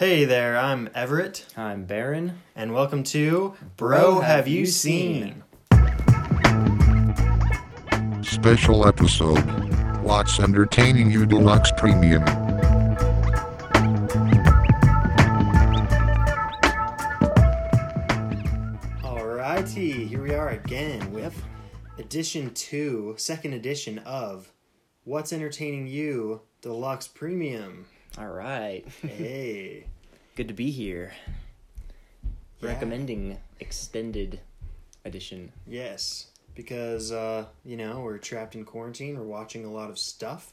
Hey there, I'm Everett. I'm Baron. And welcome to Bro Have You Seen? Special episode, What's Entertaining You Deluxe Premium. Alrighty, here we are again with edition 2, second edition of What's Entertaining You Deluxe Premium. Alright. Hey. Good to be here. Yeah. Recommending extended edition. Yes, because, we're trapped in quarantine, we're watching a lot of stuff,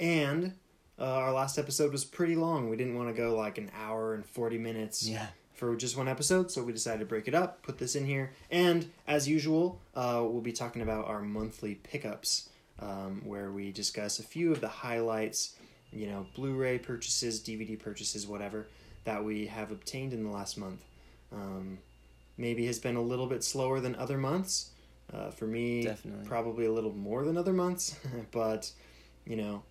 and our last episode was pretty long. We didn't want to go like an hour and 40 minutes for just one episode, so we decided to break it up, put this in here, and as usual, we'll be talking about our monthly pickups, where we discuss a few of the highlights, Blu-ray purchases, DVD purchases, whatever, that we have obtained in the last month. Maybe has been a little bit slower than other months. For me, definitely. Probably a little more than other months. But, it'll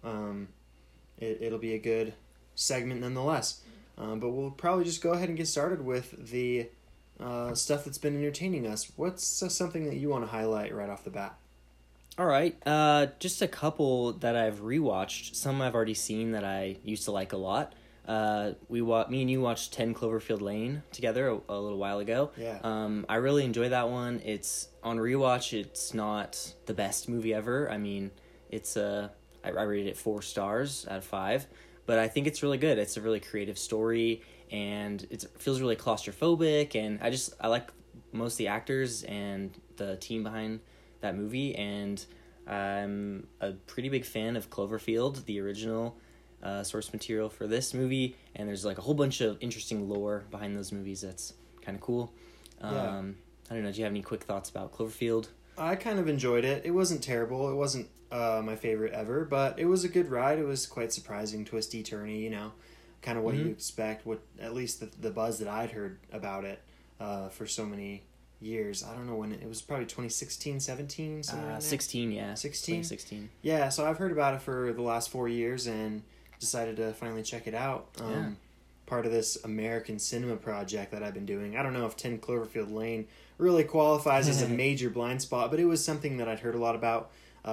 be a good segment nonetheless. But we'll probably just go ahead and get started with the stuff that's been entertaining us. What's something that you want to highlight right off the bat? All right, just a couple that I've rewatched. Some I've already seen that I used to like a lot. Me and you watched 10 Cloverfield Lane together a little while ago. Yeah. I really enjoy that one. It's on rewatch. It's not the best movie ever. I mean, I rated it 4 stars out of 5, but I think it's really good. It's a really creative story, and it feels really claustrophobic. And I like most of the actors and the team behind that movie, and I'm a pretty big fan of Cloverfield, the original source material for this movie, and there's like a whole bunch of interesting lore behind those movies that's kind of cool. I don't know, do you have any quick thoughts about Cloverfield? I kind of enjoyed it. It wasn't terrible. It wasn't my favorite ever, but it was a good ride. It was quite surprising, twisty, turny, kind of what you expect, at least the buzz that I'd heard about it for so many years. I don't know when it was, probably 2016, 17, somewhere in 16, yeah. 2016. Yeah, so I've heard about it for the last 4 years and decided to finally check it out. Part of this American cinema project that I've been doing. I don't know if 10 Cloverfield Lane really qualifies as a major blind spot, but it was something that I'd heard a lot about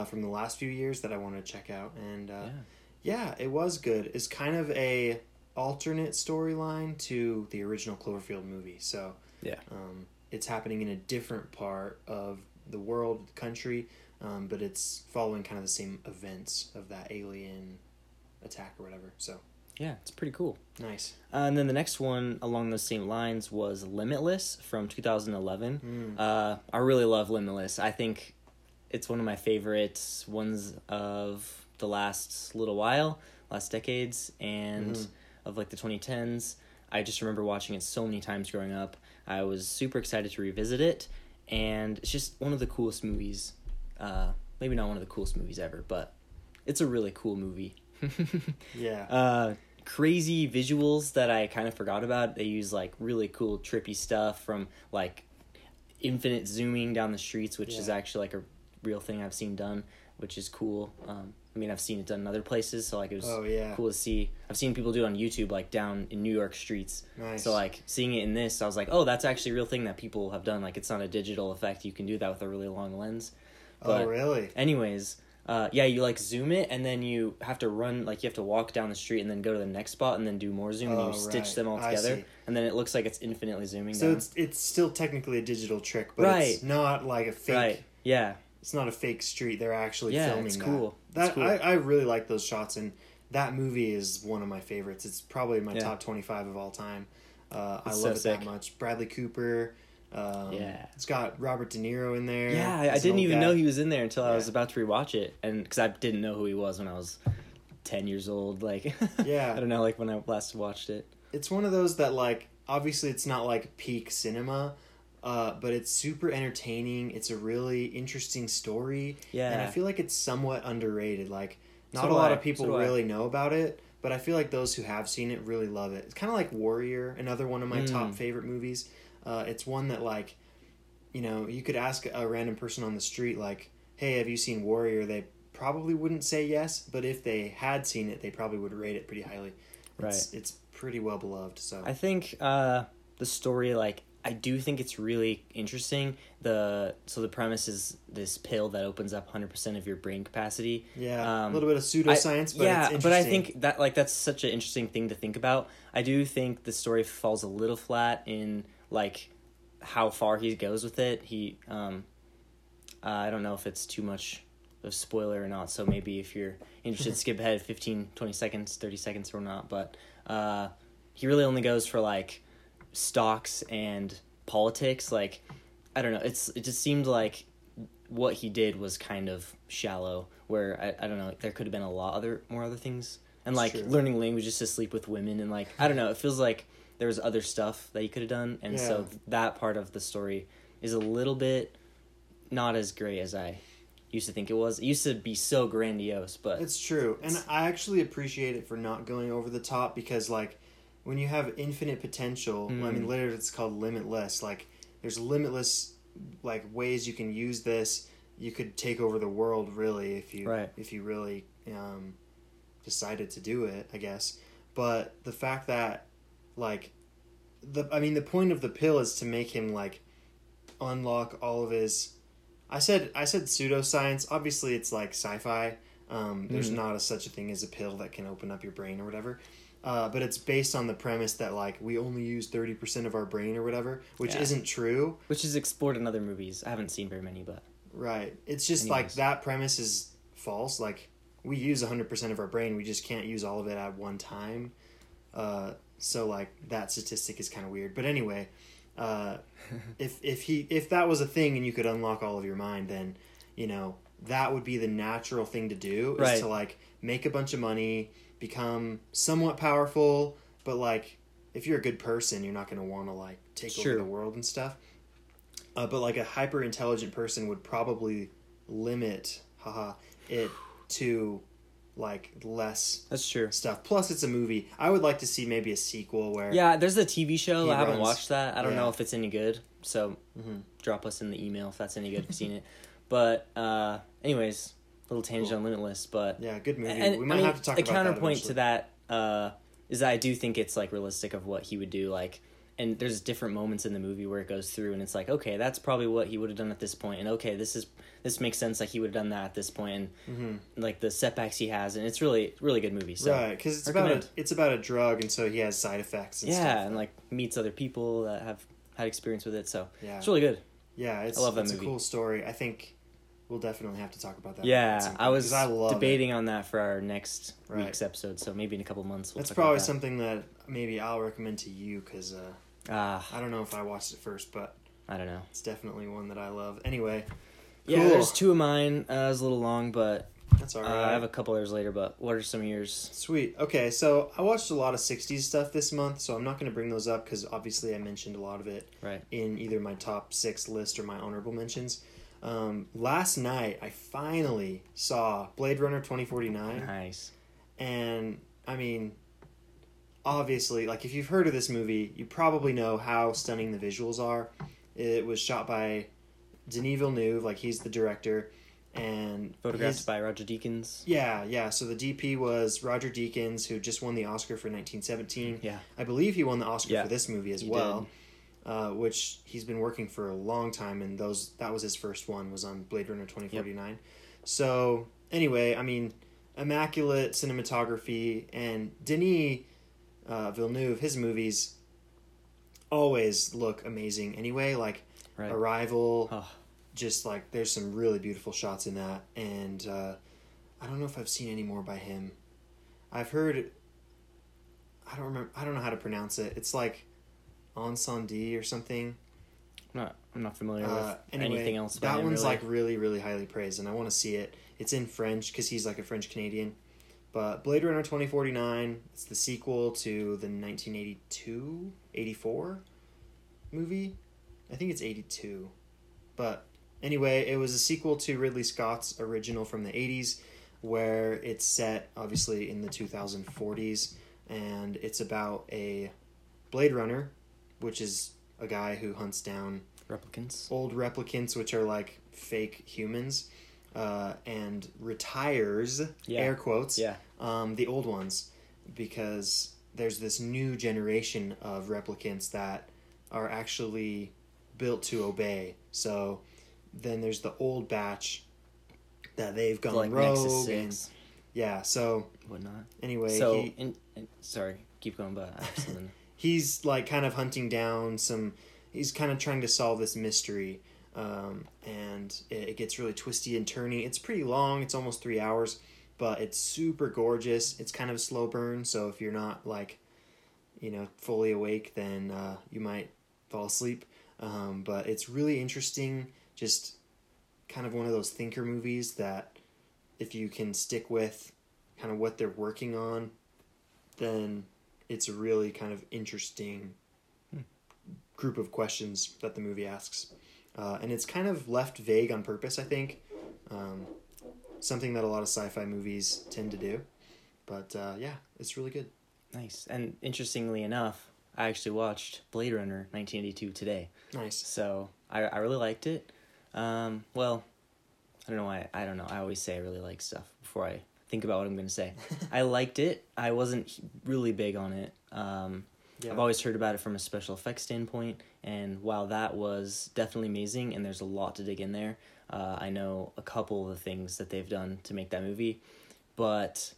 from the last few years that I wanted to check out. And yeah, it was good. It's kind of a alternate storyline to the original Cloverfield movie. So yeah. It's happening in a different part of the world, the country, but it's following kind of the same events of that alien attack or whatever. So yeah, it's pretty cool. Nice. And then the next one along those same lines was Limitless from 2011. I really love Limitless. I think it's one of my favorite ones of the last little while, last decades, and of like the 2010s. I just remember watching it so many times growing up. I was super excited to revisit it, and it's just one of the coolest movies. Maybe not one of the coolest movies ever, but it's a really cool movie. Yeah. Crazy visuals that I kind of forgot about. They use, like, really cool, trippy stuff from, like, infinite zooming down the streets, which is actually, like, a real thing I've seen done, which is cool. I've seen it done in other places, so, like, it was cool to see. I've seen people do it on YouTube, like, down in New York streets. Nice. So, like, seeing it in this, I was like, oh, that's actually a real thing that people have done. Like, it's not a digital effect. You can do that with a really long lens. But really? Anyways, you, like, zoom it, and then you have to run, like, you have to walk down the street and then go to the next spot and then do more zoom, and you stitch them all together. And then it looks like it's infinitely zooming down. So it's still technically a digital trick, but it's not, like, a fake. Right, yeah. It's not a fake street. They're actually filming that. Yeah, it's cool. That, I really like those shots, and that movie is one of my favorites. It's probably my top 25 of all time. I love it that much. Bradley Cooper. It's got Robert De Niro in there. Yeah, I didn't even know he was in there until I was about to rewatch it, and because I didn't know who he was when I was 10 years old. Like, I don't know, like, when I last watched it. It's one of those that, like, obviously it's not, like, peak cinema, but it's super entertaining. It's a really interesting story. Yeah. And I feel like it's somewhat underrated. Like, not a lot of people really know about it, but I feel like those who have seen it really love it. It's kind of like Warrior, another one of my top favorite movies. It's one that, like, you could ask a random person on the street, like, hey, have you seen Warrior? They probably wouldn't say yes, but if they had seen it, they probably would rate it pretty highly. It's pretty well beloved. So I think the story, I do think it's really interesting. The premise is this pill that opens up 100% of your brain capacity. Yeah, a little bit of pseudoscience, but it's interesting. But I think that that's such an interesting thing to think about. I do think the story falls a little flat in how far he goes with it. He, I don't know if it's too much of a spoiler or not. So maybe if you're interested, skip ahead 15, 20 seconds, 30 seconds or not. But he really only goes for stocks and politics. I don't know, it just seemed like what he did was kind of shallow, where I don't know, there could have been a lot other things, and learning languages to sleep with women, and I don't know, it feels like there was other stuff that he could have done, and so that part of the story is a little bit not as great as I used to think it was. It used to be so grandiose, but it's true, and I actually appreciate it for not going over the top, because when you have infinite potential, I mean, literally it's called limitless. There's limitless, ways you can use this. You could take over the world, really, if you really decided to do it, I guess. But the fact that, the point of the pill is to make him unlock all of his. I said pseudoscience. Obviously, it's sci-fi. There's not such a thing as a pill that can open up your brain or whatever. But it's based on the premise that we only use 30% of our brain or whatever, which isn't true. Which is explored in other movies. I haven't seen very many, but right. It's just that premise is false. We use 100% of our brain. We just can't use all of it at one time. So that statistic is kind of weird. But anyway, if that was a thing and you could unlock all of your mind, then that would be the natural thing to do. Is to make a bunch of money, become somewhat powerful, but if you're a good person, you're not going to want to take over the world and stuff, but a hyper intelligent person would probably limit it to less. That's true. Stuff. Plus it's a movie. I would like to see maybe a sequel where there's a TV show. I haven't watched that. I don't know if it's any good, so drop us in the email if that's any good. I've seen it, but anyways, little tangent on Limitless, but good movie. And, we might have to talk about that. A counterpoint to that is that I do think it's realistic of what he would do, and there's different moments in the movie where it goes through and it's okay, that's probably what he would have done at this point, and okay, this makes sense, he would have done that at this point, and the setbacks he has, and it's really good movie. So right, because it's about a drug, and so he has side effects and stuff. Yeah, and meets other people that have had experience with it, so it's really good. Yeah, I love that movie. It's a cool story. I think we'll definitely have to talk about that. Yeah, I was debating on that for our next week's episode, so maybe in a couple months we'll talk about that. That's probably something that maybe I'll recommend to you, because I don't know if I watched it first, but I don't know. It's definitely one that I love. Anyway, cool. There's two of mine. It was a little long, but that's all right. I have a couple hours later, but what are some of yours? Sweet. Okay, so I watched a lot of 60s stuff this month, so I'm not going to bring those up, because obviously I mentioned a lot of it in either my top 6 list or my honorable mentions. Last night I finally saw Blade Runner 2049. Nice. And I mean, obviously, if you've heard of this movie, you probably know how stunning the visuals are. It was shot by Denis Villeneuve, he's the director, and photographed by Roger Deakins. Yeah. So the DP was Roger Deakins, who just won the Oscar for 1917. Yeah. I believe he won the Oscar for this movie as well. Did. Which he's been working for a long time, and that was his first one, was on Blade Runner 2049. Yep. So anyway, I mean, immaculate cinematography, and Denis Villeneuve, his movies always look amazing anyway, Arrival, just there's some really beautiful shots in that, and I don't know if I've seen any more by him. I've heard, I don't know how to pronounce it, it's Ensemble or something. I'm not familiar with anything else. That one's really, really highly praised, and I want to see it. It's in French, because he's a French Canadian. But Blade Runner 2049, it's the sequel to the 1984 movie. I think it's 82. But anyway, it was a sequel to Ridley Scott's original from the 80s, where it's set obviously in the 2040s, and it's about a Blade Runner, which is a guy who hunts down replicants, old replicants, which are fake humans, and retires, air quotes, the old ones, because there's this new generation of replicants that are actually built to obey. So then there's the old batch that they've gone like rogue. Nexus 6. Yeah, so... whatnot. Anyway, so, sorry, keep going, but... He's, like, kind of hunting down some... He's kind of trying to solve this mystery, and it gets really twisty and turny. It's pretty long. It's almost 3 hours, but it's super gorgeous. It's kind of a slow burn, so if you're not, like, you know, fully awake, then you might fall asleep. But it's really interesting, just kind of one of those thinker movies that... if you can stick with kind of what they're working on, then it's a really kind of interesting group of questions that the movie asks. And it's kind of left vague on purpose, I think. Something that a lot of sci-fi movies tend to do. But yeah, it's really good. Nice. And interestingly enough, I actually watched Blade Runner 1982 today. Nice. So I really liked it. Well... I don't know why. I don't know. I always say I really like stuff before I think about what I'm going to say. I liked it. I wasn't really big on it. Yeah. I've always heard about it from a special effects standpoint. And while that was definitely amazing, and there's a lot to dig in there, I know a couple of the things that they've done to make that movie. But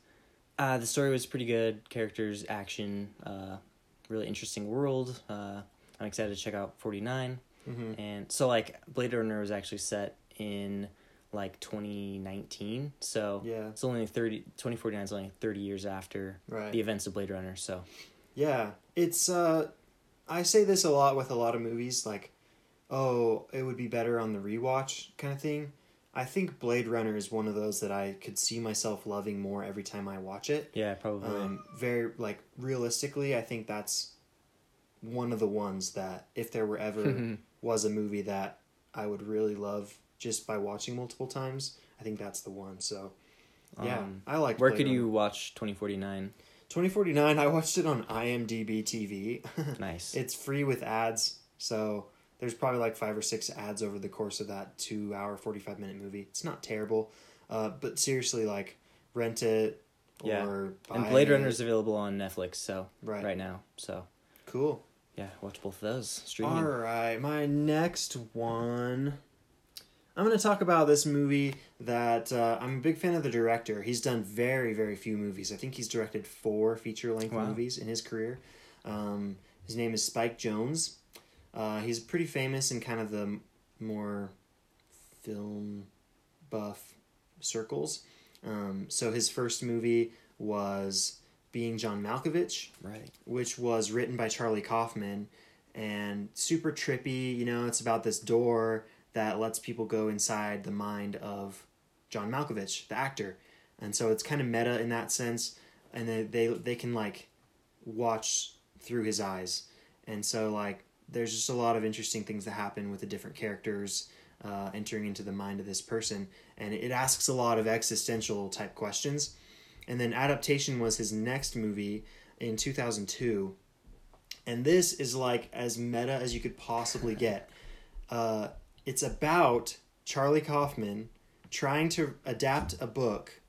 the story was pretty good. Characters, action, really interesting world. I'm excited to check out 49. Mm-hmm. And so, like, Blade Runner was actually set in... like 2019, so yeah, it's only 2049 is only 30 years after the events of Blade Runner. So yeah, it's I say this a lot with a lot of movies, like, oh, it would be better on the rewatch kind of thing. I think Blade Runner is one of those that I could see myself loving more every time I watch it. Yeah, probably. Very, like, realistically, I think that's one of the ones that if there were ever was a movie that I would really love just by watching multiple times, I think that's the one. So, yeah, I like. Where could you watch 2049? 2049, I watched it on IMDb TV. Nice. It's free with ads, so there's probably like 5 or 6 ads over the course of that 2-hour, 45-minute movie. It's not terrible, but seriously, like, rent it or buy it. And Blade Runner is available on Netflix, so right now. So cool. Yeah, watch both of those streaming. All right, my next one. I'm going to talk about this movie that I'm a big fan of the director. He's done very, very few movies. I think he's directed 4 feature-length movies in his career. His name is Spike Jonze. He's pretty famous in kind of the more film buff circles. So his first movie was Being John Malkovich, which was written by Charlie Kaufman, and super trippy. You know, it's about this door that lets people go inside the mind of John Malkovich, the actor. And so it's kind of meta in that sense. And they can, like, watch through his eyes. And so, like, there's just a lot of interesting things that happen with the different characters entering into the mind of this person. And it asks a lot of existential type questions. And then Adaptation was his next movie in 2002. And this is, like, as meta as you could possibly get. It's about Charlie Kaufman trying to adapt a book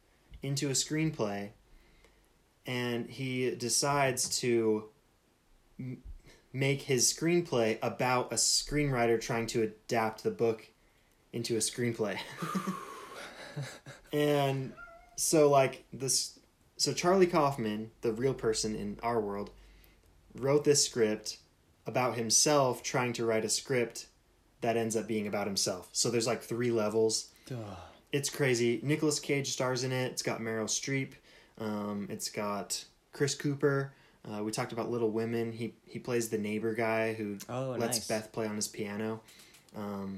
into a screenplay, and he decides to make his screenplay about a screenwriter trying to adapt the book into a screenplay. And so, like, this, so Charlie Kaufman, the real person in our world, wrote this script about himself trying to write a script that ends up being about himself. So there's, like, 3 levels. It's crazy. Nicolas Cage stars in it. It's got Meryl Streep. It's got Chris Cooper. We talked about Little Women. He plays the neighbor guy who lets Beth play on his piano. And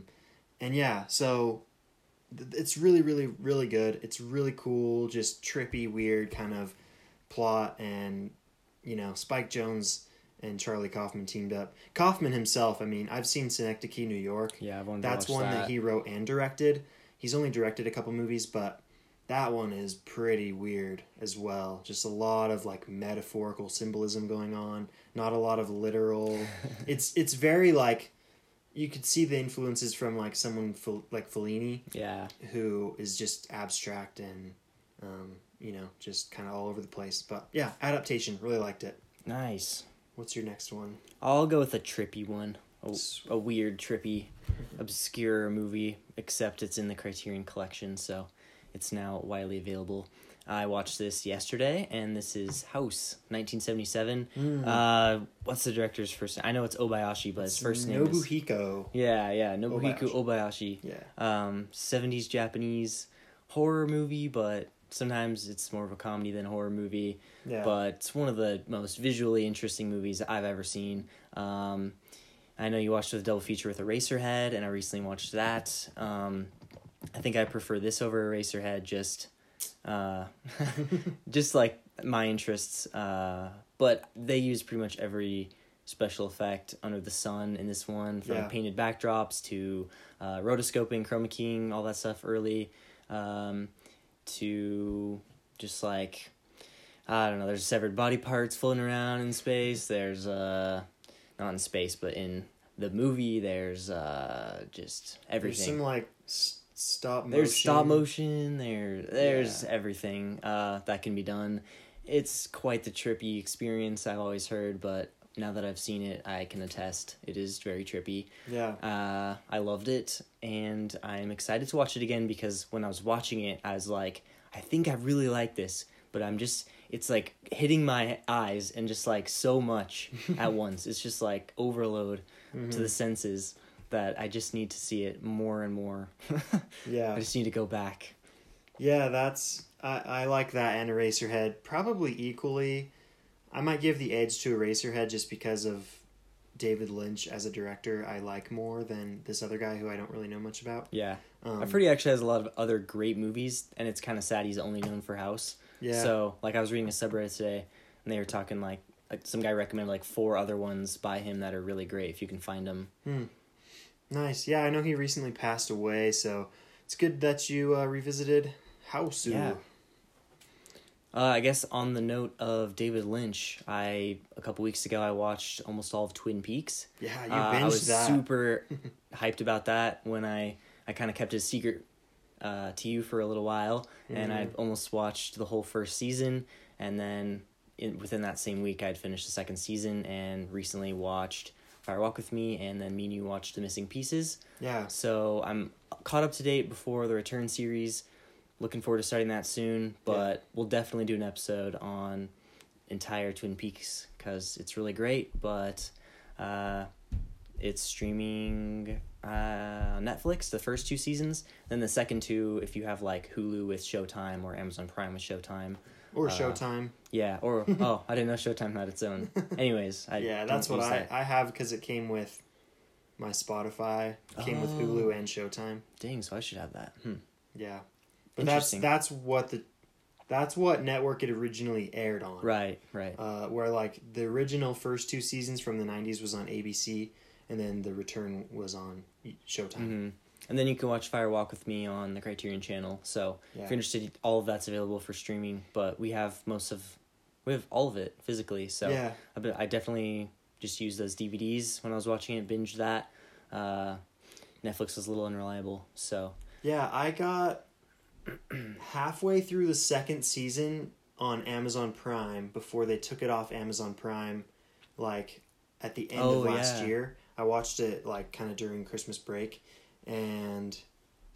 yeah, so it's really, really, really good. It's really cool, just trippy, weird kind of plot. And, you know, Spike Jonze and Charlie Kaufman teamed up. Kaufman himself, I mean, I've seen Synecdoche, New York. Yeah, I've only watched that. That's one that he wrote and directed. He's only directed a couple movies, but that one is pretty weird as well. Just a lot of, like, metaphorical symbolism going on. Not a lot of literal. It's very, like, you could see the influences from, like, someone like Fellini. Yeah. Who is just abstract and, you know, just kind of all over the place. But yeah, Adaptation. Really liked it. Nice. What's your next one? I'll go with a trippy one. A weird, trippy, obscure movie, except it's in the Criterion Collection, so it's now widely available. I watched this yesterday, and this is House, 1977. What's the director's first name? I know it's Obayashi, but his first name is... Nobuhiko. Yeah, Nobuhiko Obayashi. Yeah. 70s Japanese horror movie, but sometimes it's more of a comedy than a horror movie. Yeah. But it's one of the most visually interesting movies I've ever seen. I know you watched the double feature with Eraserhead, and I recently watched that. I think I prefer this over Eraserhead, just like my interests, but they use pretty much every special effect under the sun in this one, from painted backdrops to rotoscoping, chroma keying, all that stuff early, to just like, I don't know, there's severed body parts floating around in space, there's not in space but in the movie, there's just everything. There's some like stop motion. There's stop motion, there's everything that can be done. It's quite the trippy experience, I've always heard, but now that I've seen it, I can attest it is very trippy. Yeah. I loved it, and I'm excited to watch it again, because when I was watching it, I was like, I think I really like this, but I'm just, it's like hitting my eyes and just like so much at once. It's just like overload to the senses, that I just need to see it more and more. Yeah. I just need to go back. Yeah, that's... I like that and Eraserhead probably equally. I might give the edge to Eraserhead just because of David Lynch as a director I like more than this other guy who I don't really know much about. Yeah. I've heard he actually has a lot of other great movies, and it's kind of sad he's only known for House. Yeah. So, like, I was reading a subreddit today, and they were talking, like some guy recommended, like, 4 other ones by him that are really great if you can find them. Nice. Yeah, I know he recently passed away, so it's good that you revisited House. Yeah. I guess on the note of David Lynch, a couple weeks ago I watched almost all of Twin Peaks. Yeah, you binged that. I was super hyped about that when I kind of kept his secret to you for a little while, and I almost watched the whole first season, and then within that same week I'd finished the second season, and recently watched Firewalk With Me, and then me and you watched The Missing Pieces. Yeah. So I'm caught up to date before the Return series. Looking forward to starting that soon, but we'll definitely do an episode on entire Twin Peaks, because it's really great, but it's streaming on Netflix, the first 2 seasons, then the second 2 if you have like Hulu with Showtime or Amazon Prime with Showtime. Or Showtime. Yeah, or, I didn't know Showtime had its own. Anyways. Yeah, that's what I have, because it came with my Spotify, came with Hulu and Showtime. Dang, so I should have that. Yeah. But that's what network it originally aired on. Right. Where, like, the original first 2 seasons from the 90s was on ABC, and then The Return was on Showtime. And then you can watch Firewalk With Me on the Criterion Channel. So if you're interested, all of that's available for streaming. But we have we have all of it physically. So I definitely just used those DVDs when I was watching it, binged that. Netflix was a little unreliable. So yeah, I got halfway through the second season on Amazon Prime before they took it off Amazon Prime, like at the end of last year. I watched it like kind of during Christmas break. And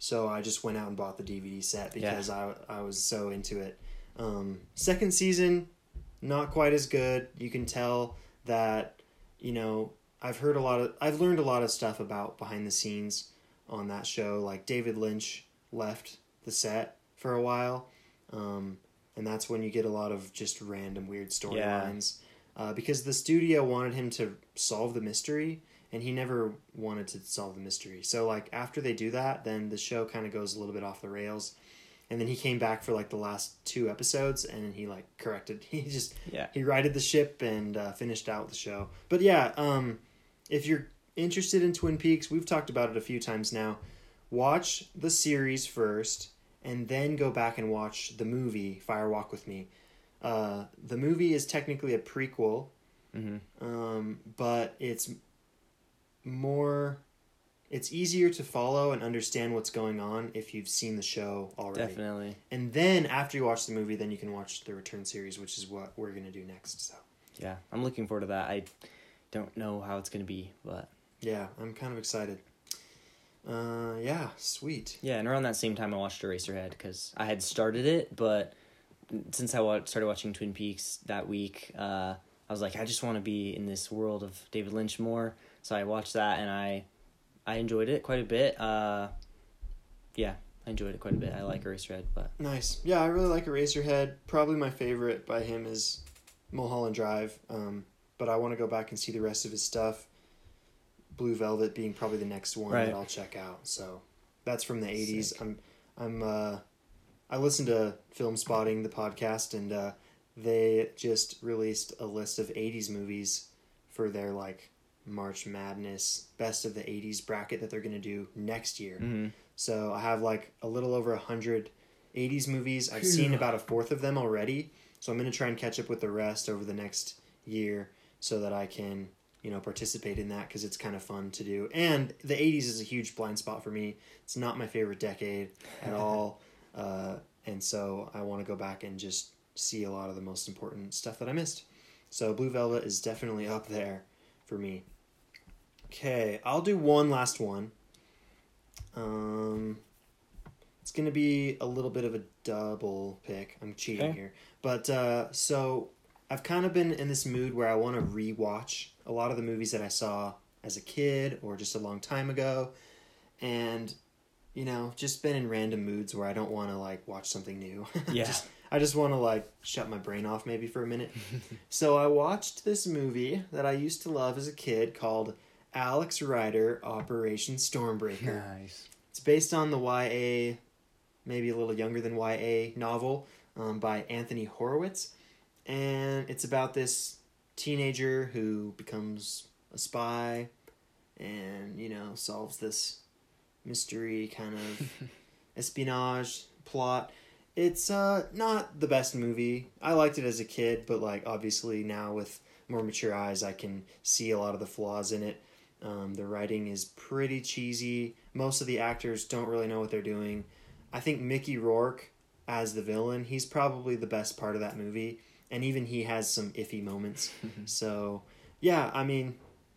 so I just went out and bought the DVD set because I was so into it. Second season, not quite as good. You can tell that, I've learned a lot of stuff about behind the scenes on that show. Like David Lynch left the set for a while. And that's when you get a lot of just random weird storylines. Yeah. Because the studio wanted him to solve the mystery, and he never wanted to solve the mystery. So, like, after they do that, then the show kind of goes a little bit off the rails. And then he came back for, like, the last 2 episodes, and he, like, corrected. He righted the ship and finished out the show. But, yeah, if you're interested in Twin Peaks, we've talked about it a few times now. Watch the series first, and then go back and watch the movie, Firewalk With Me. The movie is technically a prequel, but it's easier to follow and understand what's going on if you've seen the show already. Definitely. And then after you watch the movie, then you can watch the Return series, which is what we're going to do next. So yeah, I'm looking forward to that. I don't know how it's going to be, but... yeah, I'm kind of excited. Yeah, sweet. Yeah, and around that same time I watched Eraserhead, because I had started it, but since I started watching Twin Peaks that week, I was like, I just want to be in this world of David Lynch more, so I watched that, and I enjoyed it quite a bit. Yeah, I enjoyed it quite a bit. I like Eraserhead, but... Nice. Yeah, I really like Eraserhead. Probably my favorite by him is Mulholland Drive, but I want to go back and see the rest of his stuff. Blue Velvet being probably the next one that I'll check out. So that's from the 80s. Sick. I listened to Film Spotting, the podcast, and they just released a list of 80s movies for their like March Madness best of the 80s bracket that they're going to do next year. Mm-hmm. So I have like a little over 100 80s movies. I've seen about a fourth of them already. So I'm going to try and catch up with the rest over the next year so that I can, you know, participate in that, because it's kind of fun to do. And the 80s is a huge blind spot for me. It's not my favorite decade at all. And so I want to go back and just see a lot of the most important stuff that I missed. So Blue Velvet is definitely up there for me. Okay, I'll do one last one. It's going to be a little bit of a double pick. I'm cheating here. But so I've kind of been in this mood where I want to rewatch a lot of the movies that I saw as a kid or just a long time ago. And, you know, just been in random moods where I don't want to, like, watch something new. Yeah. I just want to, like, shut my brain off maybe for a minute. So I watched this movie that I used to love as a kid called Alex Rider, Operation Stormbreaker. Nice. It's based on the YA, maybe a little younger than YA novel by Anthony Horowitz. And it's about this teenager who becomes a spy and, you know, solves this mystery kind of espionage plot. It's not the best movie. I liked it as a kid, but, like, obviously now with more mature eyes, I can see a lot of the flaws in it. The writing is pretty cheesy. Most of the actors don't really know what they're doing. I think Mickey Rourke as the villain, he's probably the best part of that movie. And even he has some iffy moments. So, yeah, I mean,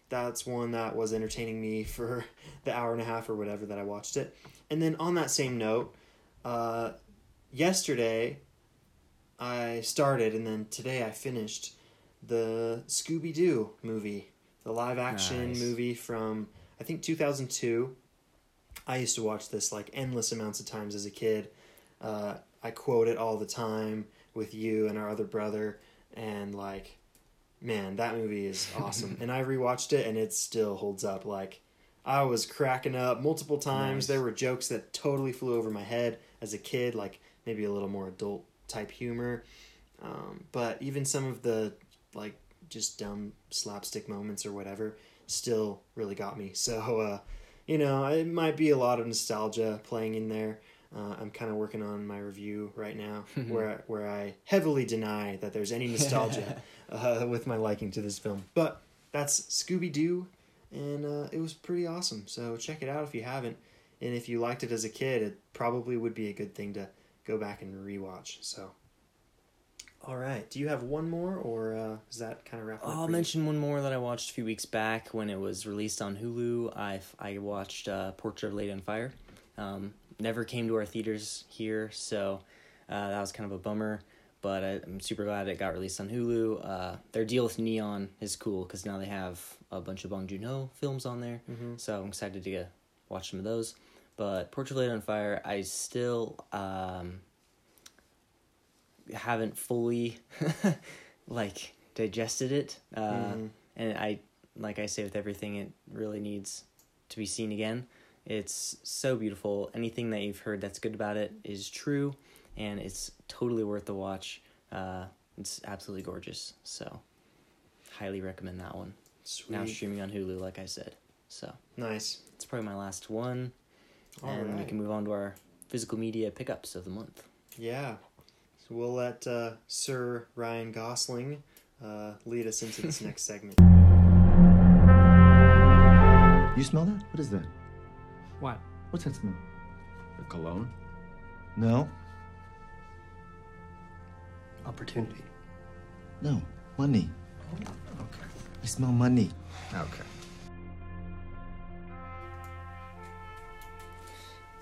that's one that was entertaining me for the hour and a half or whatever that I watched it. And then on that same note, yesterday I started and then today I finished the Scooby-Doo movie, the live action movie from, I think, 2002. I used to watch this like endless amounts of times as a kid. I quote it all the time with you and our other brother, and like, man, that movie is awesome. And I rewatched it and it still holds up. Like, I was cracking up multiple times. Nice. There were jokes that totally flew over my head as a kid, like maybe a little more adult type humor. But even some of the like just dumb slapstick moments or whatever still really got me. So, you know, it might be a lot of nostalgia playing in there. I'm kind of working on my review right now where I heavily deny that there's any nostalgia with my liking to this film. But that's Scooby-Doo, and it was pretty awesome. So check it out if you haven't. And if you liked it as a kid, it probably would be a good thing to go back and rewatch. So, all right. Do you have one more, or is that kind of wrap up? I'll mention one more that I watched a few weeks back when it was released on Hulu. I watched Portrait of Lady on Fire. Never came to our theaters here, so that was kind of a bummer, but I'm super glad it got released on Hulu. Their deal with Neon is cool, because now they have a bunch of Bong Joon-ho films on there, so I'm excited to watch some of those. But Portrait of a Lady on Fire, I still haven't fully like digested it, and I, like I say with everything, it really needs to be seen again. It's so beautiful. Anything that you've heard that's good about it is true, and it's totally worth the watch. It's absolutely gorgeous, so highly recommend that one. Sweet. Now streaming on Hulu, like I said. So nice. It's probably my last one, and we can move on to our physical media pickups of the month. Yeah, so we'll let Sir Ryan Gosling lead us into this next segment. You smell that? What is that? What? What's that smell? A cologne? No. Opportunity? No. Money. Okay. I smell money. Okay.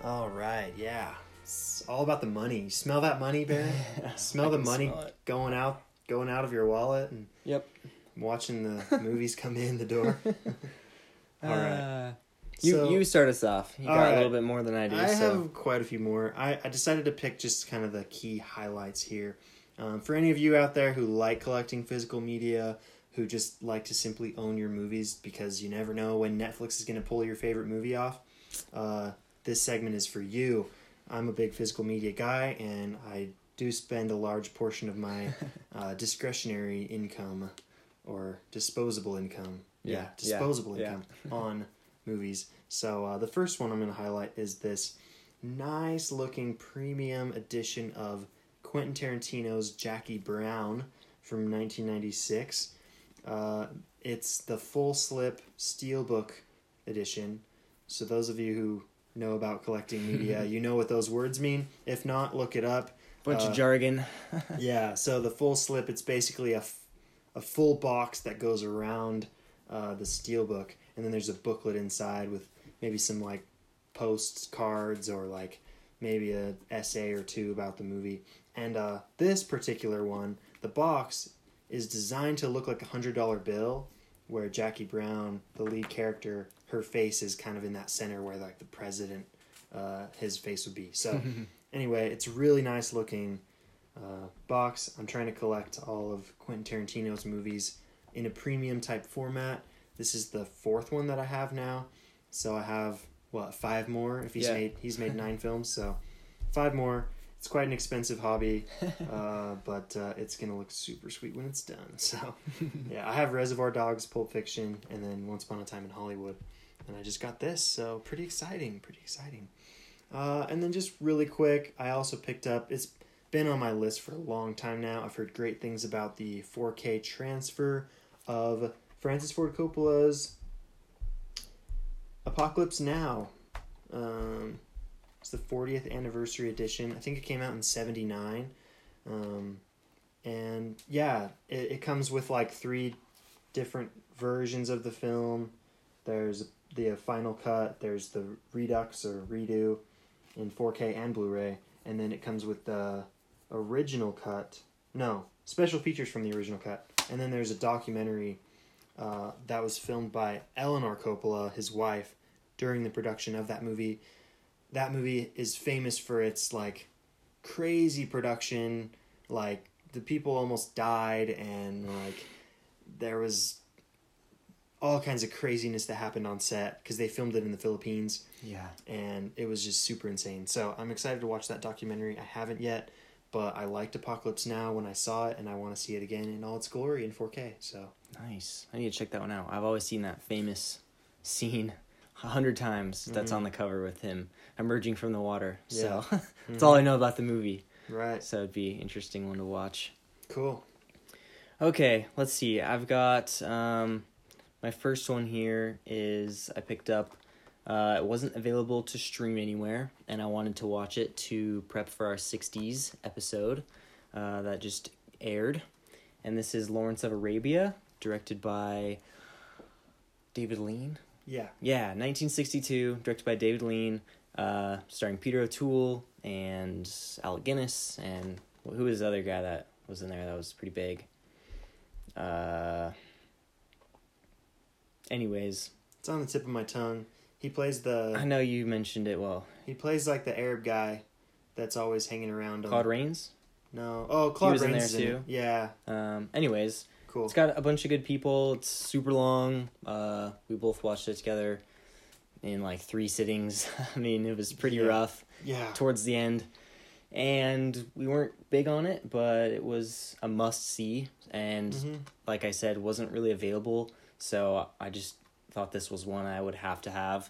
All right, yeah. It's all about the money. You smell that money, Baron? Yeah, smell the money going out of your wallet and yep. watching the movies come in the door. All right. You start us off. You got a little bit more than I do. I have quite a few more. I decided to pick just kind of the key highlights here. For any of you out there who like collecting physical media, who just like to simply own your movies because you never know when Netflix is going to pull your favorite movie off, this segment is for you. I'm a big physical media guy, and I do spend a large portion of my discretionary income or disposable income. Disposable income on movies. So the first one I'm going to highlight is this nice looking premium edition of Quentin Tarantino's Jackie Brown from 1996. It's the full slip steelbook edition. So those of you who know about collecting media, you know what those words mean. If not, look it up. Bunch of jargon. Yeah, so the full slip, it's basically a full box that goes around the steelbook. And then there's a booklet inside with maybe some like postcards or like maybe an essay or two about the movie. And this particular one, the box is designed to look like a $100 bill where Jackie Brown, the lead character, her face is kind of in that center where like the president, his face would be. So anyway, it's a really nice looking box. I'm trying to collect all of Quentin Tarantino's movies in a premium type format. This is the fourth one that I have now. So I have, five more? If he's made 9 films, so 5 more. It's quite an expensive hobby, but it's going to look super sweet when it's done. So, yeah, I have Reservoir Dogs, Pulp Fiction, and then Once Upon a Time in Hollywood. And I just got this, so pretty exciting. And then just really quick, I also picked up, it's been on my list for a long time now. I've heard great things about the 4K transfer of Francis Ford Coppola's Apocalypse Now. It's the 40th anniversary edition. I think it came out in 1979. And yeah, it comes with like 3 different versions of the film. There's the final cut, there's the redux or redo in 4K and Blu-ray, and then it comes with the original cut. No, special features from the original cut. And then there's a documentary that was filmed by Eleanor Coppola, his wife, during the production of that movie. That movie is famous for its, like, crazy production. Like, the people almost died, and, like, there was all kinds of craziness that happened on set, because they filmed it in the Philippines. Yeah. And it was just super insane. So I'm excited to watch that documentary. I haven't yet, but I liked Apocalypse Now when I saw it, and I want to see it again in all its glory in 4K, so... Nice. I need to check that one out. I've always seen that famous scene 100 times that's on the cover with him emerging from the water. Yeah. So that's all I know about the movie. Right. So it'd be an interesting one to watch. Cool. Okay, let's see. I've got my first one here is I picked up. It wasn't available to stream anywhere, and I wanted to watch it to prep for our 60s episode that just aired. And this is Lawrence of Arabia, directed by David Lean. Yeah, 1962, directed by David Lean, starring Peter O'Toole and Alec Guinness, and who was the other guy that was in there that was pretty big? Anyways. It's on the tip of my tongue. He plays the... I know you mentioned it well. He plays, like, the Arab guy that's always hanging around. Claude Rains? No. Oh, Claude Rains. He was in there, too. Yeah. Anyways... Cool. It's got a bunch of good people. It's super long. We both watched it together in like 3 sittings. I mean, it was pretty rough towards the end. And we weren't big on it, but it was a must-see. And like I said, wasn't really available. So I just thought this was one I would have to have.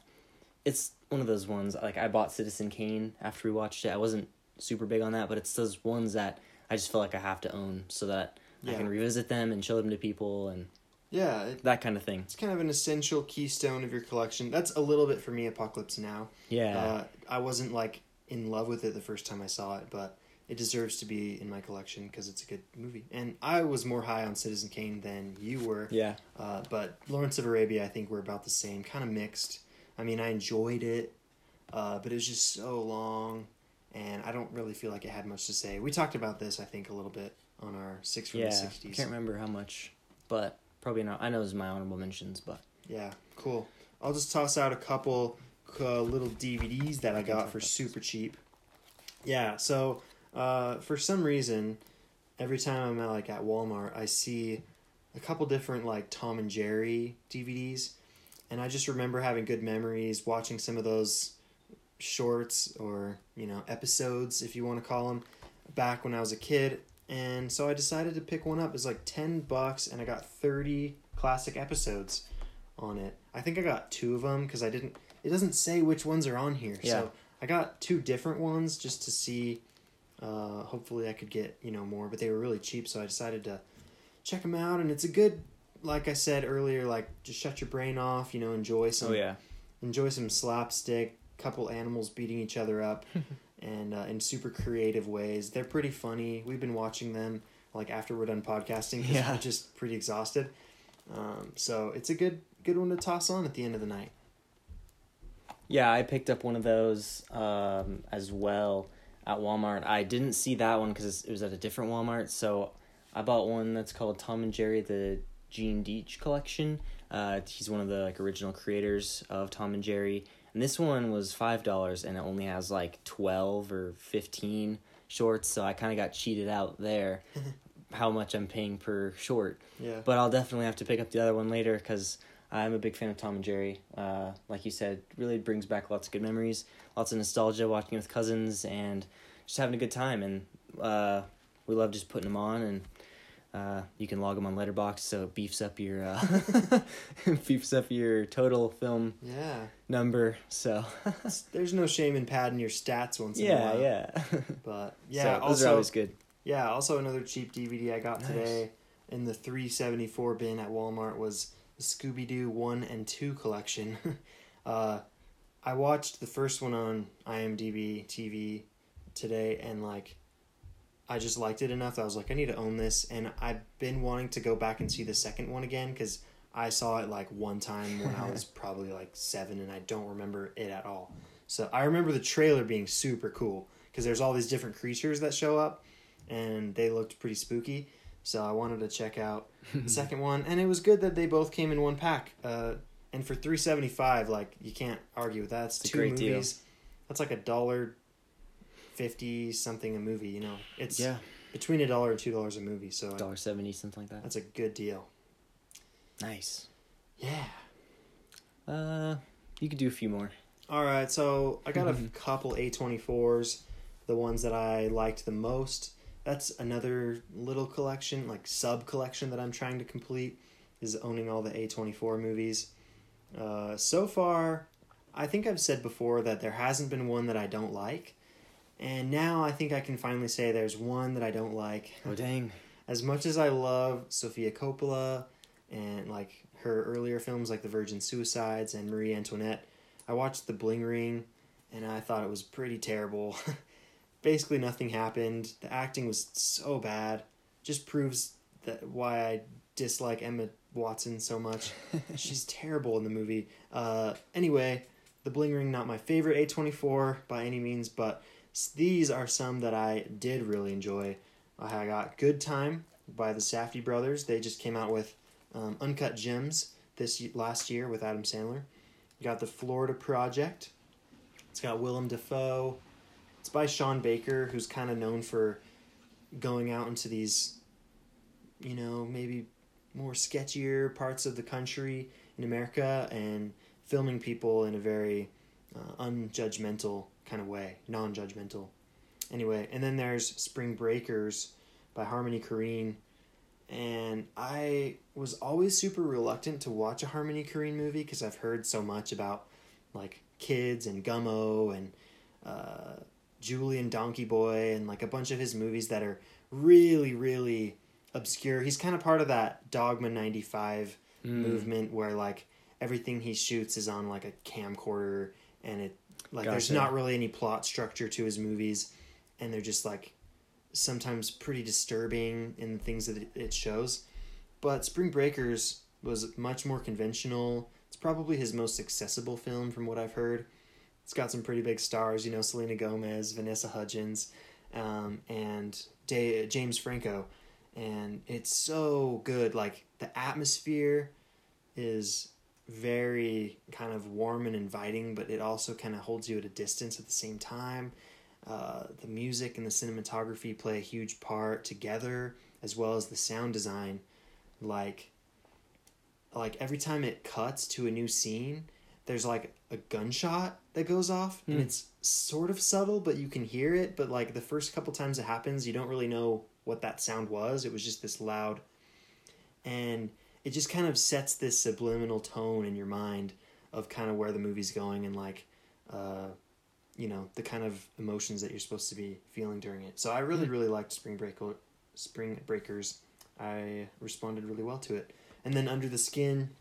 It's one of those ones, like I bought Citizen Kane after we watched it. I wasn't super big on that, but it's those ones that I just feel like I have to own so that... I can revisit them and show them to people and that kind of thing. It's kind of an essential keystone of your collection. That's a little bit for me, Apocalypse Now. Yeah. I wasn't like in love with it the first time I saw it, but it deserves to be in my collection because it's a good movie. And I was more high on Citizen Kane than you were. Yeah. But Lawrence of Arabia, I think we're about the same, kind of mixed. I mean, I enjoyed it, but it was just so long, and I don't really feel like it had much to say. We talked about this, I think, a little bit on our Six from the 60s. I can't remember how much, but probably not. I know this is my honorable mentions, but... Yeah, cool. I'll just toss out a couple little DVDs that I got for super cheap. Yeah, so for some reason, every time I'm like at Walmart, I see a couple different like Tom and Jerry DVDs, and I just remember having good memories watching some of those shorts or, you know, episodes, if you want to call them, back when I was a kid. And so I decided to pick one up. It was like $10, and I got 30 classic episodes on it. I think I got two of them because I didn't... It doesn't say which ones are on here. Yeah. So I got two different ones just to see. Hopefully I could get, you know, more. But they were really cheap, so I decided to check them out. And it's a good, like I said earlier, like just shut your brain off, you know, enjoy some slapstick, couple animals beating each other up. And in super creative ways. They're pretty funny. We've been watching them like after we're done podcasting because we're just pretty exhausted. So it's a good one to toss on at the end of the night. Yeah, I picked up one of those as well at Walmart. I didn't see that one because it was at a different Walmart, so I bought one that's called Tom and Jerry, the Gene Deitch Collection. He's one of the like original creators of Tom and Jerry. And this one was $5, and it only has like 12 or 15 shorts, so I kind of got cheated out there how much I'm paying per short. Yeah. But I'll definitely have to pick up the other one later because I'm a big fan of Tom and Jerry. Like you said, really brings back lots of good memories, lots of nostalgia, watching it with cousins, and just having a good time. And we love just putting them on, and you can log them on Letterboxd, so it beefs up your total film number. So there's no shame in padding your stats once in a while. Yeah. But yeah, so those are always good. Yeah. Also, another cheap DVD I got today in the $3.74 bin at Walmart was the Scooby-Doo 1 and 2 collection. I watched the first one on IMDb TV today, and like, I just liked it enough that I was like, I need to own this. And I've been wanting to go back and see the second one again because I saw it like one time when I was probably like 7, and I don't remember it at all. So I remember the trailer being super cool because there's all these different creatures that show up, and they looked pretty spooky. So I wanted to check out the second one. And it was good that they both came in one pack. And for $3.75, like, you can't argue with that. It's a great movies. Deal. That's like $1.50 something a movie, you know. It's between $1 and $2 a movie, so $1.70, something like that. That's a good deal. Nice. Yeah. You could do a few more. All right, so I got a couple A24s, the ones that I liked the most. That's another little collection, like sub collection that I'm trying to complete, is owning all the A24 movies. So far, I think I've said before that there hasn't been one that I don't like. And now I think I can finally say there's one that I don't like. Oh, dang. As much as I love Sofia Coppola and, like, her earlier films like The Virgin Suicides and Marie Antoinette, I watched The Bling Ring, and I thought it was pretty terrible. Basically nothing happened. The acting was so bad. Just proves that why I dislike Emma Watson so much. She's terrible in the movie. Anyway, The Bling Ring, not my favorite A24 by any means, but... these are some that I did really enjoy. I got Good Time by the Safdie brothers. They just came out with Uncut Gems this last year with Adam Sandler. You got The Florida Project. It's got Willem Dafoe. It's by Sean Baker, who's kind of known for going out into these, you know, maybe more sketchier parts of the country in America and filming people in a very unjudgmental kind of way, non-judgmental. Anyway, and then there's Spring Breakers by Harmony Korine, and I was always super reluctant to watch a Harmony Korine movie because I've heard so much about like Kids and Gummo and Julie and Donkey Boy and like a bunch of his movies that are really, really obscure. He's kind of part of that Dogma 95 movement where like everything he shoots is on like a camcorder, and it, like, there's not really any plot structure to his movies, and they're just, like, sometimes pretty disturbing in the things that it shows. But Spring Breakers was much more conventional. It's probably his most accessible film from what I've heard. It's got some pretty big stars, you know, Selena Gomez, Vanessa Hudgens, and James Franco. And it's so good. Like, the atmosphere is very kind of warm and inviting, but it also kind of holds you at a distance at the same time. The music and the cinematography play a huge part together, as well as the sound design. Like every time it cuts to a new scene, there's like a gunshot that goes off, and it's sort of subtle, but you can hear it. But like the first couple times it happens, you don't really know what that sound was. It was just this loud, and it just kind of sets this subliminal tone in your mind of kind of where the movie's going, and like, you know, the kind of emotions that you're supposed to be feeling during it. So I really liked Spring Breakers. I responded really well to it. And then Under the Skin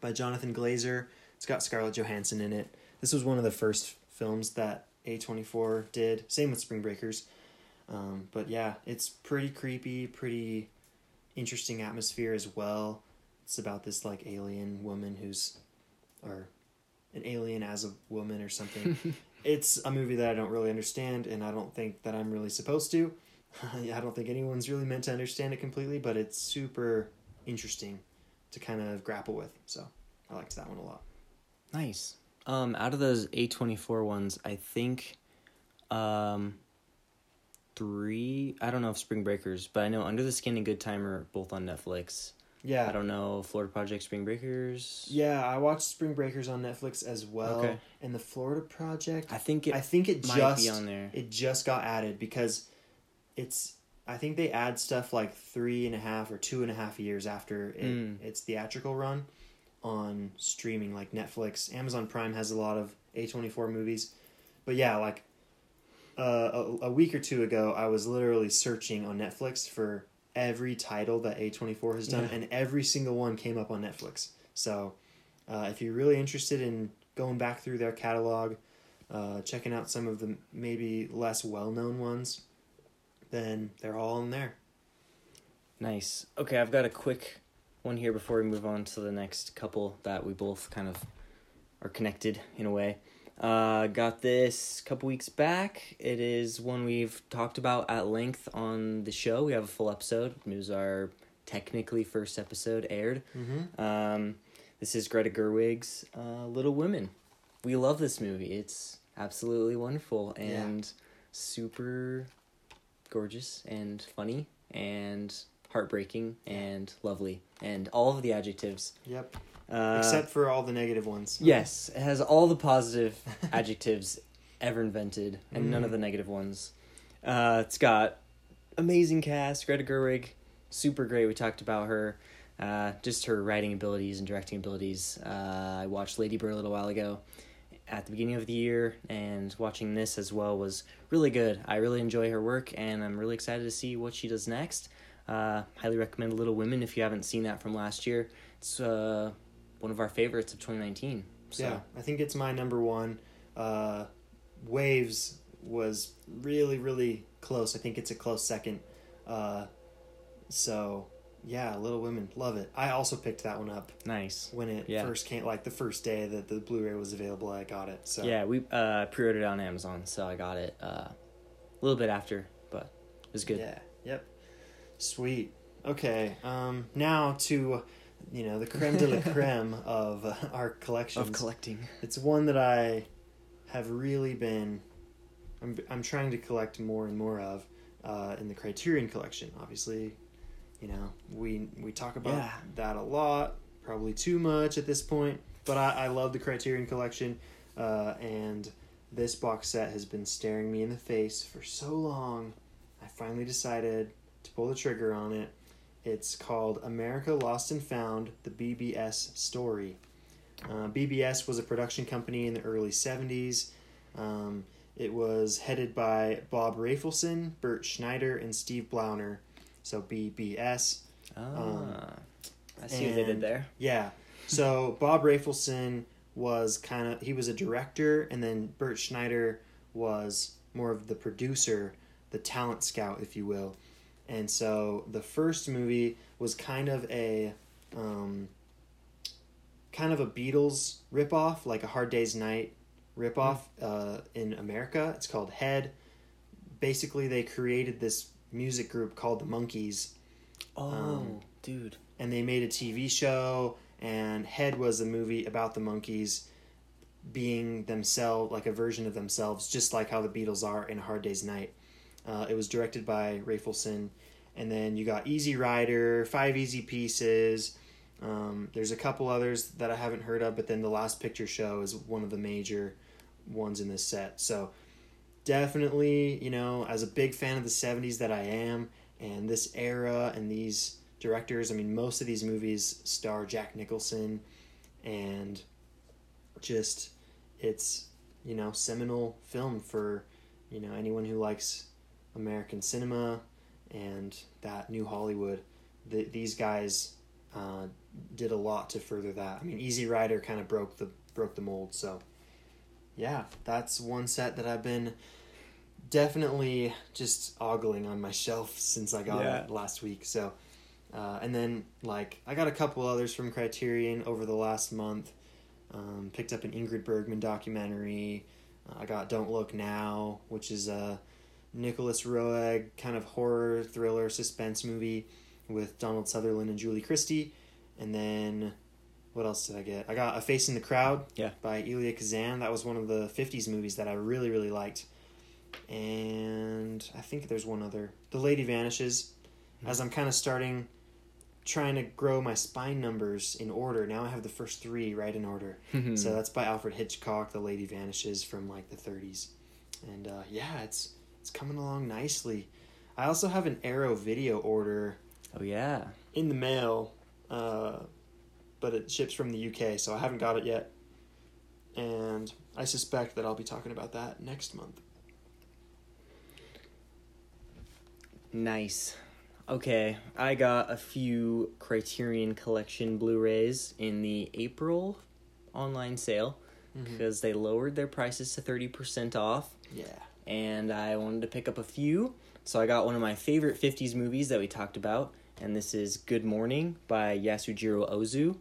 by Jonathan Glazer. It's got Scarlett Johansson in it. This was one of the first films that A24 did. Same with Spring Breakers. But yeah, it's pretty creepy, pretty interesting atmosphere as well. It's about this like alien woman who's... or an alien as a woman or something. It's a movie that I don't really understand, and I don't think that I'm really supposed to. I don't think anyone's really meant to understand it completely, but it's super interesting to kind of grapple with. So I liked that one a lot. Nice. Out of those A24 ones, I think three, I don't know if Spring Breakers, but I know Under the Skin and Good Time are both on Netflix. Yeah. I don't know, Florida Project, Spring Breakers. Yeah, I watched Spring Breakers on Netflix as well. Okay. And the Florida Project, I think it might just be on there. It just got added because it's, I think they add stuff like 3.5 or 2.5 years after its theatrical run on streaming, like Netflix. Amazon Prime has a lot of A24 movies. But yeah, like a week or two ago, I was literally searching on Netflix for every title that A24 has done, and every single one came up on Netflix. So if you're really interested in going back through their catalog, checking out some of the maybe less well-known ones, then they're all in there. Nice. Okay, I've got a quick one here before we move on to the next couple that we both kind of are connected in a way. Got this a couple weeks back. It is one we've talked about at length on the show. We have a full episode. It was our technically first episode aired. Mm-hmm. This is Greta Gerwig's Little Women. We love this movie. It's absolutely wonderful and super gorgeous and funny and heartbreaking and lovely and all of the adjectives. Yep. Except for all the negative ones. Yes, it has all the positive adjectives ever invented, and none of the negative ones. It's got amazing cast, Greta Gerwig, super great. We talked about her, just her writing abilities and directing abilities. I watched Lady Bird a little while ago at the beginning of the year, and watching this as well was really good. I really enjoy her work, and I'm really excited to see what she does next. Highly recommend Little Women if you haven't seen that from last year. It's one of our favorites of 2019. So. Yeah, I think it's my number one. Waves was really, really close. I think it's a close second. So, yeah, Little Women, love it. I also picked that one up. Nice. When it first came, like the first day that the Blu-ray was available, I got it. So yeah, we pre-ordered it on Amazon, so I got it a little bit after, but it was good. Yeah, yep. Sweet. Okay, now to... you know, the creme de la creme of our collections. Of collecting. It's one that I have really been... I'm trying to collect more and more of in the Criterion Collection. Obviously, you know, we talk about that a lot. Probably too much at this point. But I love the Criterion Collection. And this box set has been staring me in the face for so long. I finally decided to pull the trigger on it. It's called America Lost and Found, the BBS Story. BBS was a production company in the early 70s. It was headed by Bob Rafelson, Bert Schneider, and Steve Blauner. So BBS. I see what they did there. Yeah. So Bob Rafelson was he was a director, and then Bert Schneider was more of the producer the talent scout, if you will. And so the first movie was kind of a Beatles ripoff, like a Hard Day's Night ripoff in America. It's called Head. Basically, they created this music group called the Monkees. Oh, dude. And they made a TV show, and Head was a movie about the Monkees being themselves, like a version of themselves, just like how the Beatles are in A Hard Day's Night. It was directed by Rafelson. And then you got Easy Rider, Five Easy Pieces. There's a couple others that I haven't heard of, but then The Last Picture Show is one of the major ones in this set. So definitely, you know, as a big fan of the 70s that I am, and this era and these directors, I mean, most of these movies star Jack Nicholson, and just, it's, you know, seminal film for, you know, anyone who likes American cinema and that new Hollywood. These guys did a lot to further that. I mean, Easy Rider kind of broke the mold. So yeah, that's one set that I've been definitely just ogling on my shelf since I got it last week. So and then, like, I got a couple others from Criterion over the last month. Picked up an Ingrid Bergman documentary. I got Don't Look Now, which is a Nicholas Roeg kind of horror, thriller, suspense movie with Donald Sutherland and Julie Christie. And then, what else did I get? I got A Face in the Crowd by Elia Kazan. That was one of the 50s movies that I really, really liked. And I think there's one other. The Lady Vanishes. Mm-hmm. As I'm kind of trying to grow my spine numbers in order. Now I have the first three right in order. Mm-hmm. So that's by Alfred Hitchcock, The Lady Vanishes, from like the 30s. And it's coming along nicely. I also have an Arrow video order. Oh yeah. In the mail, but it ships from the UK, so I haven't got it yet. And I suspect that I'll be talking about that next month. Nice. Okay, I got a few Criterion Collection Blu-rays in the April online sale because they lowered their prices to 30% off. Yeah. And I wanted to pick up a few, so I got one of my favorite 50s movies that we talked about, and this is Good Morning by Yasujiro Ozu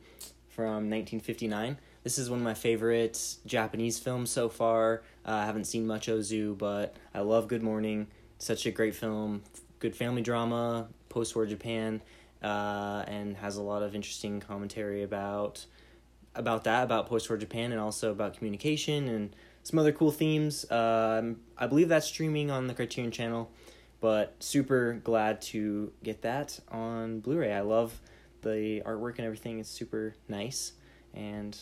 from 1959. This is one of my favorite Japanese films so far. I haven't seen much Ozu, but I love Good Morning. Such a great film. Good family drama, post-war Japan, and has a lot of interesting commentary about post-war Japan, and also about communication and some other cool themes. I believe that's streaming on the Criterion Channel, but super glad to get that on Blu-ray. I love the artwork and everything. It's super nice, and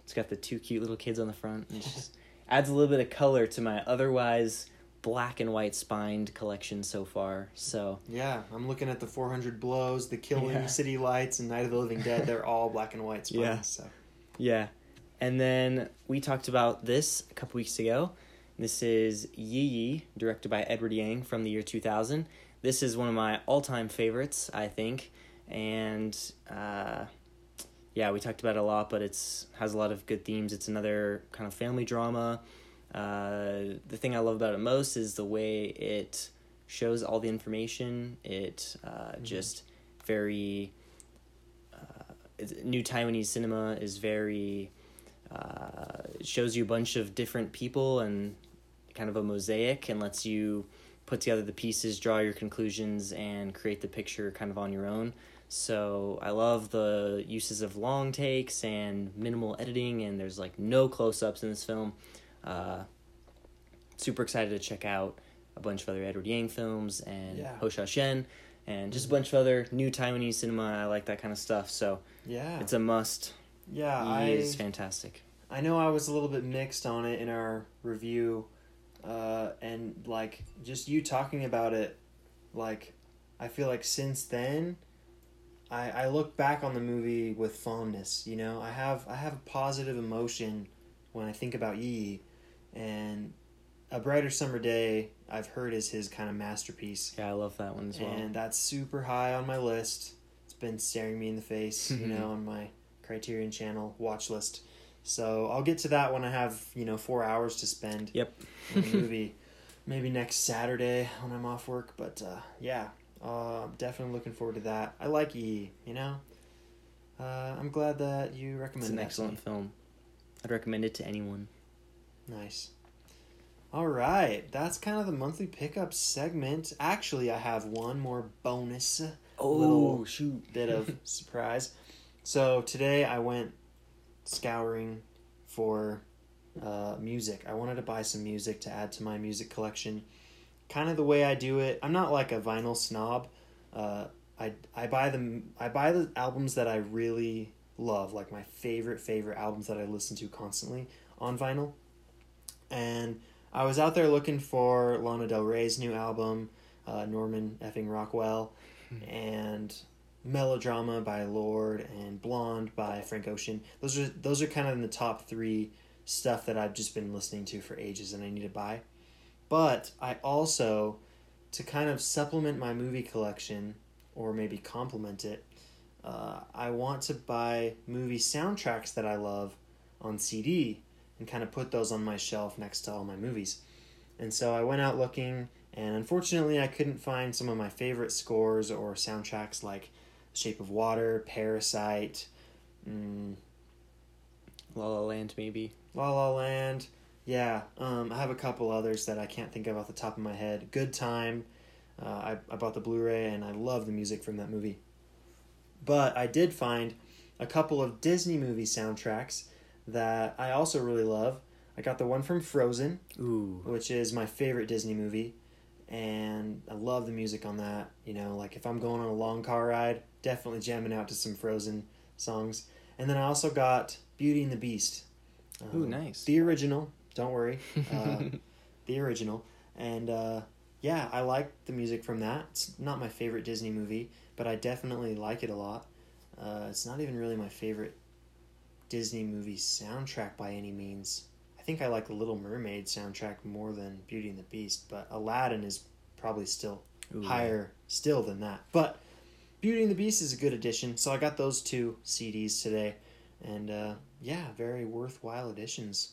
it's got the two cute little kids on the front. It just adds a little bit of color to my otherwise black and white spined collection so far. So yeah, I'm looking at the 400 Blows, The Killing, City Lights, and Night of the Living Dead. They're all black and white spined. And then we talked about this a couple weeks ago. This is Yi Yi, directed by Edward Yang, from the year 2000. This is one of my all-time favorites, I think, and we talked about it a lot, but it has a lot of good themes. It's another kind of family drama. The thing I love about it most is the way it shows all the information. It just very new Taiwanese cinema is very shows you a bunch of different people and kind of a mosaic, and lets you put together the pieces, draw your conclusions, and create the picture kind of on your own. So I love the uses of long takes and minimal editing, and there's like no close-ups in this film. Super excited to check out a bunch of other Edward Yang films and Ho Sha Shen, and just a bunch of other new Taiwanese cinema. I like that kind of stuff, so it's a must. It's fantastic. I know I was a little bit mixed on it in our review, and like just you talking about it, like I feel like since then, I look back on the movie with fondness. You know, I have a positive emotion when I think about Yi Yi. And A Brighter Summer Day, I've heard, is his kind of masterpiece. Yeah, I love that one as well. And that's super high on my list. It's been staring me in the face, you know, on my Criterion Channel watch list. So I'll get to that when I have, you know, 4 hours to spend on the movie. maybe next Saturday when I'm off work. But yeah, I'm definitely looking forward to that. I like E, you know? I'm glad that you recommended it. It's an excellent film. I'd recommend it to anyone. Nice. All right, that's kind of the monthly pickup segment. Actually, I have one more bonus little shoot bit of surprise. So today I went scouring for music. I wanted to buy some music to add to my music collection. Kind of the way I do it, I'm not like a vinyl snob. I buy the albums that I really love, like my favorite albums that I listen to constantly on vinyl. And I was out there looking for Lana Del Rey's new album, Norman Effing Rockwell, and Melodrama by Lorde and Blonde by Frank Ocean. Those are kind of in the top three stuff that I've just been listening to for ages and I need to buy. But I also, to kind of supplement my movie collection, or maybe complement it, I want to buy movie soundtracks that I love on CD, and kind of put those on my shelf next to all my movies. And so I went out looking, and unfortunately I couldn't find some of my favorite scores or soundtracks, like Shape of Water, Parasite, La La Land maybe. La La Land, yeah. I have a couple others that I can't think of off the top of my head. Good Time, I bought the Blu-ray and I love the music from that movie. But I did find a couple of Disney movie soundtracks that I also really love. I got the one from Frozen, which is my favorite Disney movie, and I love the music on that. You know, like if I'm going on a long car ride, definitely jamming out to some Frozen songs. And then I also got Beauty and the Beast. Ooh, nice. The original, don't worry. The original. And yeah, I like the music from that. It's not my favorite Disney movie, but I definitely like it a lot. It's not even really my favorite Disney movie soundtrack by any means. I think I like the Little Mermaid soundtrack more than Beauty and the Beast, but Aladdin is probably still higher still than that. But Beauty and the Beast is a good addition, so I got those two CDs today, and yeah, very worthwhile additions.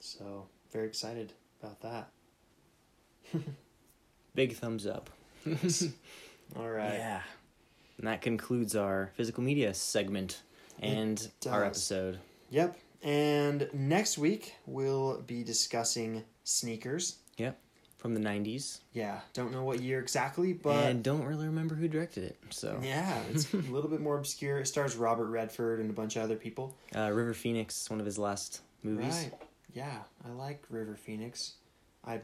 So very excited about that. Big thumbs up. All right. Yeah. And that concludes our physical media segment. And our episode. Yep. And next week, we'll be discussing sneakers. Yep. From the 90s. Yeah. Don't know what year exactly, but... And don't really remember who directed it, so... Yeah. It's a little bit more obscure. It stars Robert Redford and a bunch of other people. River Phoenix, one of his last movies. Right. Yeah. I like River Phoenix. I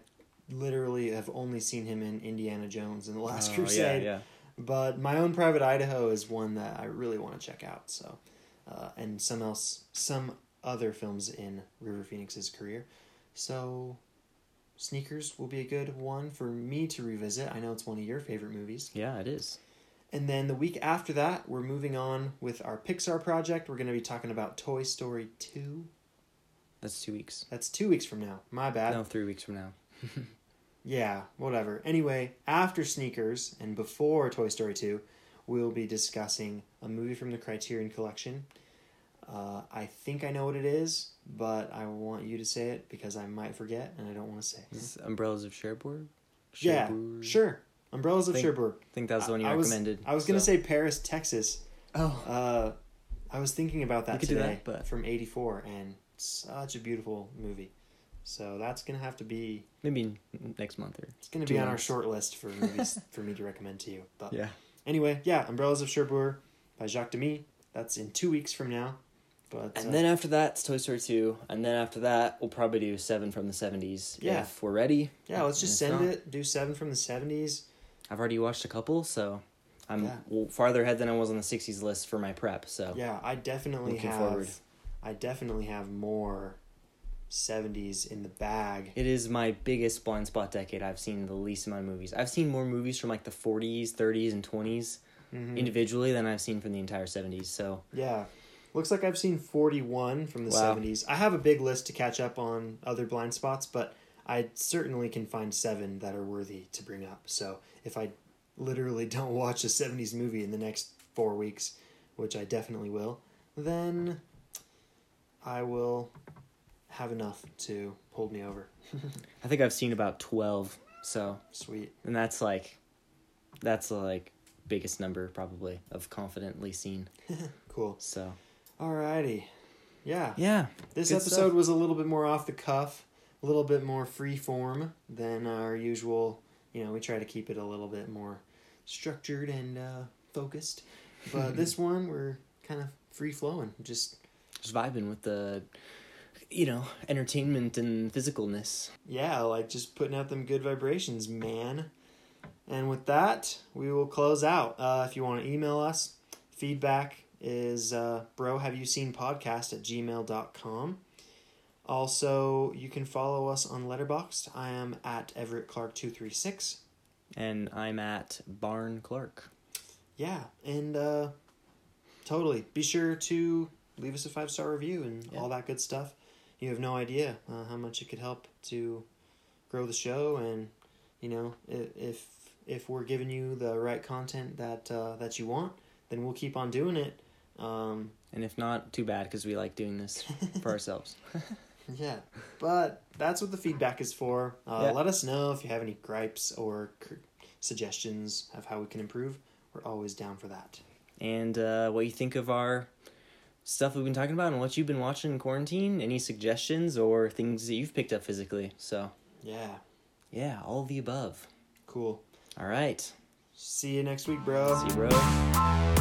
literally have only seen him in Indiana Jones and The Last Crusade. Yeah, yeah. But My Own Private Idaho is one that I really want to check out, so... and some other films in River Phoenix's career. So sneakers will be a good one for me to revisit. I know it's one of your favorite movies. Yeah, it is. And then the week after that, we're moving on with our Pixar project. We're going to be talking about Toy Story 2. That's 2 weeks. That's 2 weeks from now. My bad. No, 3 weeks from now. Yeah, whatever. Anyway, after sneakers and before Toy Story 2, we'll be discussing a movie from the Criterion Collection. I think I know what it is, but I want you to say it because I might forget and I don't want to say it. It's Umbrellas of Cherbourg? Yeah, sure. Umbrellas of Cherbourg. I think that was the one you recommended. I was going to say Paris, Texas. Oh. I was thinking about that today from 84, and such a beautiful movie. So that's going to have to be... Maybe next month. It's going to be on our short list for movies for me to recommend to you. But yeah. Anyway, yeah, Umbrellas of Cherbourg by Jacques Demy. That's in 2 weeks from now. But and then after that, it's Toy Story 2. And then after that, we'll probably do 7 from the 70s if we're ready. Yeah, let's just send it. Do 7 from the 70s. I've already watched a couple, so I'm farther ahead than I was on the 60s list for my prep. So yeah, I definitely have more 70s in the bag. It is my biggest blind spot decade. I've seen the least amount of movies. I've seen more movies from like the 40s, 30s, and 20s individually than I've seen from the entire 70s. So yeah, looks like I've seen 41 from the 70s. I have a big list to catch up on other blind spots, but I certainly can find 7 that are worthy to bring up. So if I literally don't watch a 70s movie in the next 4 weeks, which I definitely will, then I will have enough to pull me over. I think I've seen about 12, so. Sweet. And that's biggest number probably of confidently seen. Cool. So. Alrighty. Yeah. Yeah. This episode was a little bit more off the cuff, a little bit more free form than our usual. You know, we try to keep it a little bit more structured and focused. But this one, we're kind of free flowing, just vibing with the, you know, entertainment and physicalness. Yeah, like just putting out them good vibrations, man. And with that, we will close out. If you want to email us, feedback is brohaveyouseenpodcast@gmail.com. Also, you can follow us on Letterboxd. I am at EverettClark236. And I'm at Barn Clark. Yeah, and totally. Be sure to leave us a 5-star review and all that good stuff. You have no idea how much it could help to grow the show. And, you know, if we're giving you the right content that you want, then we'll keep on doing it. And if not, too bad, because we like doing this for ourselves. Yeah, but that's what the feedback is for. Let us know if you have any gripes or suggestions of how we can improve. We're always down for that. And what you think of our stuff we've been talking about and what you've been watching in quarantine. Any suggestions or things that you've picked up physically. So yeah. Yeah, all of the above. Cool. All right. See you next week, bro. See you, bro.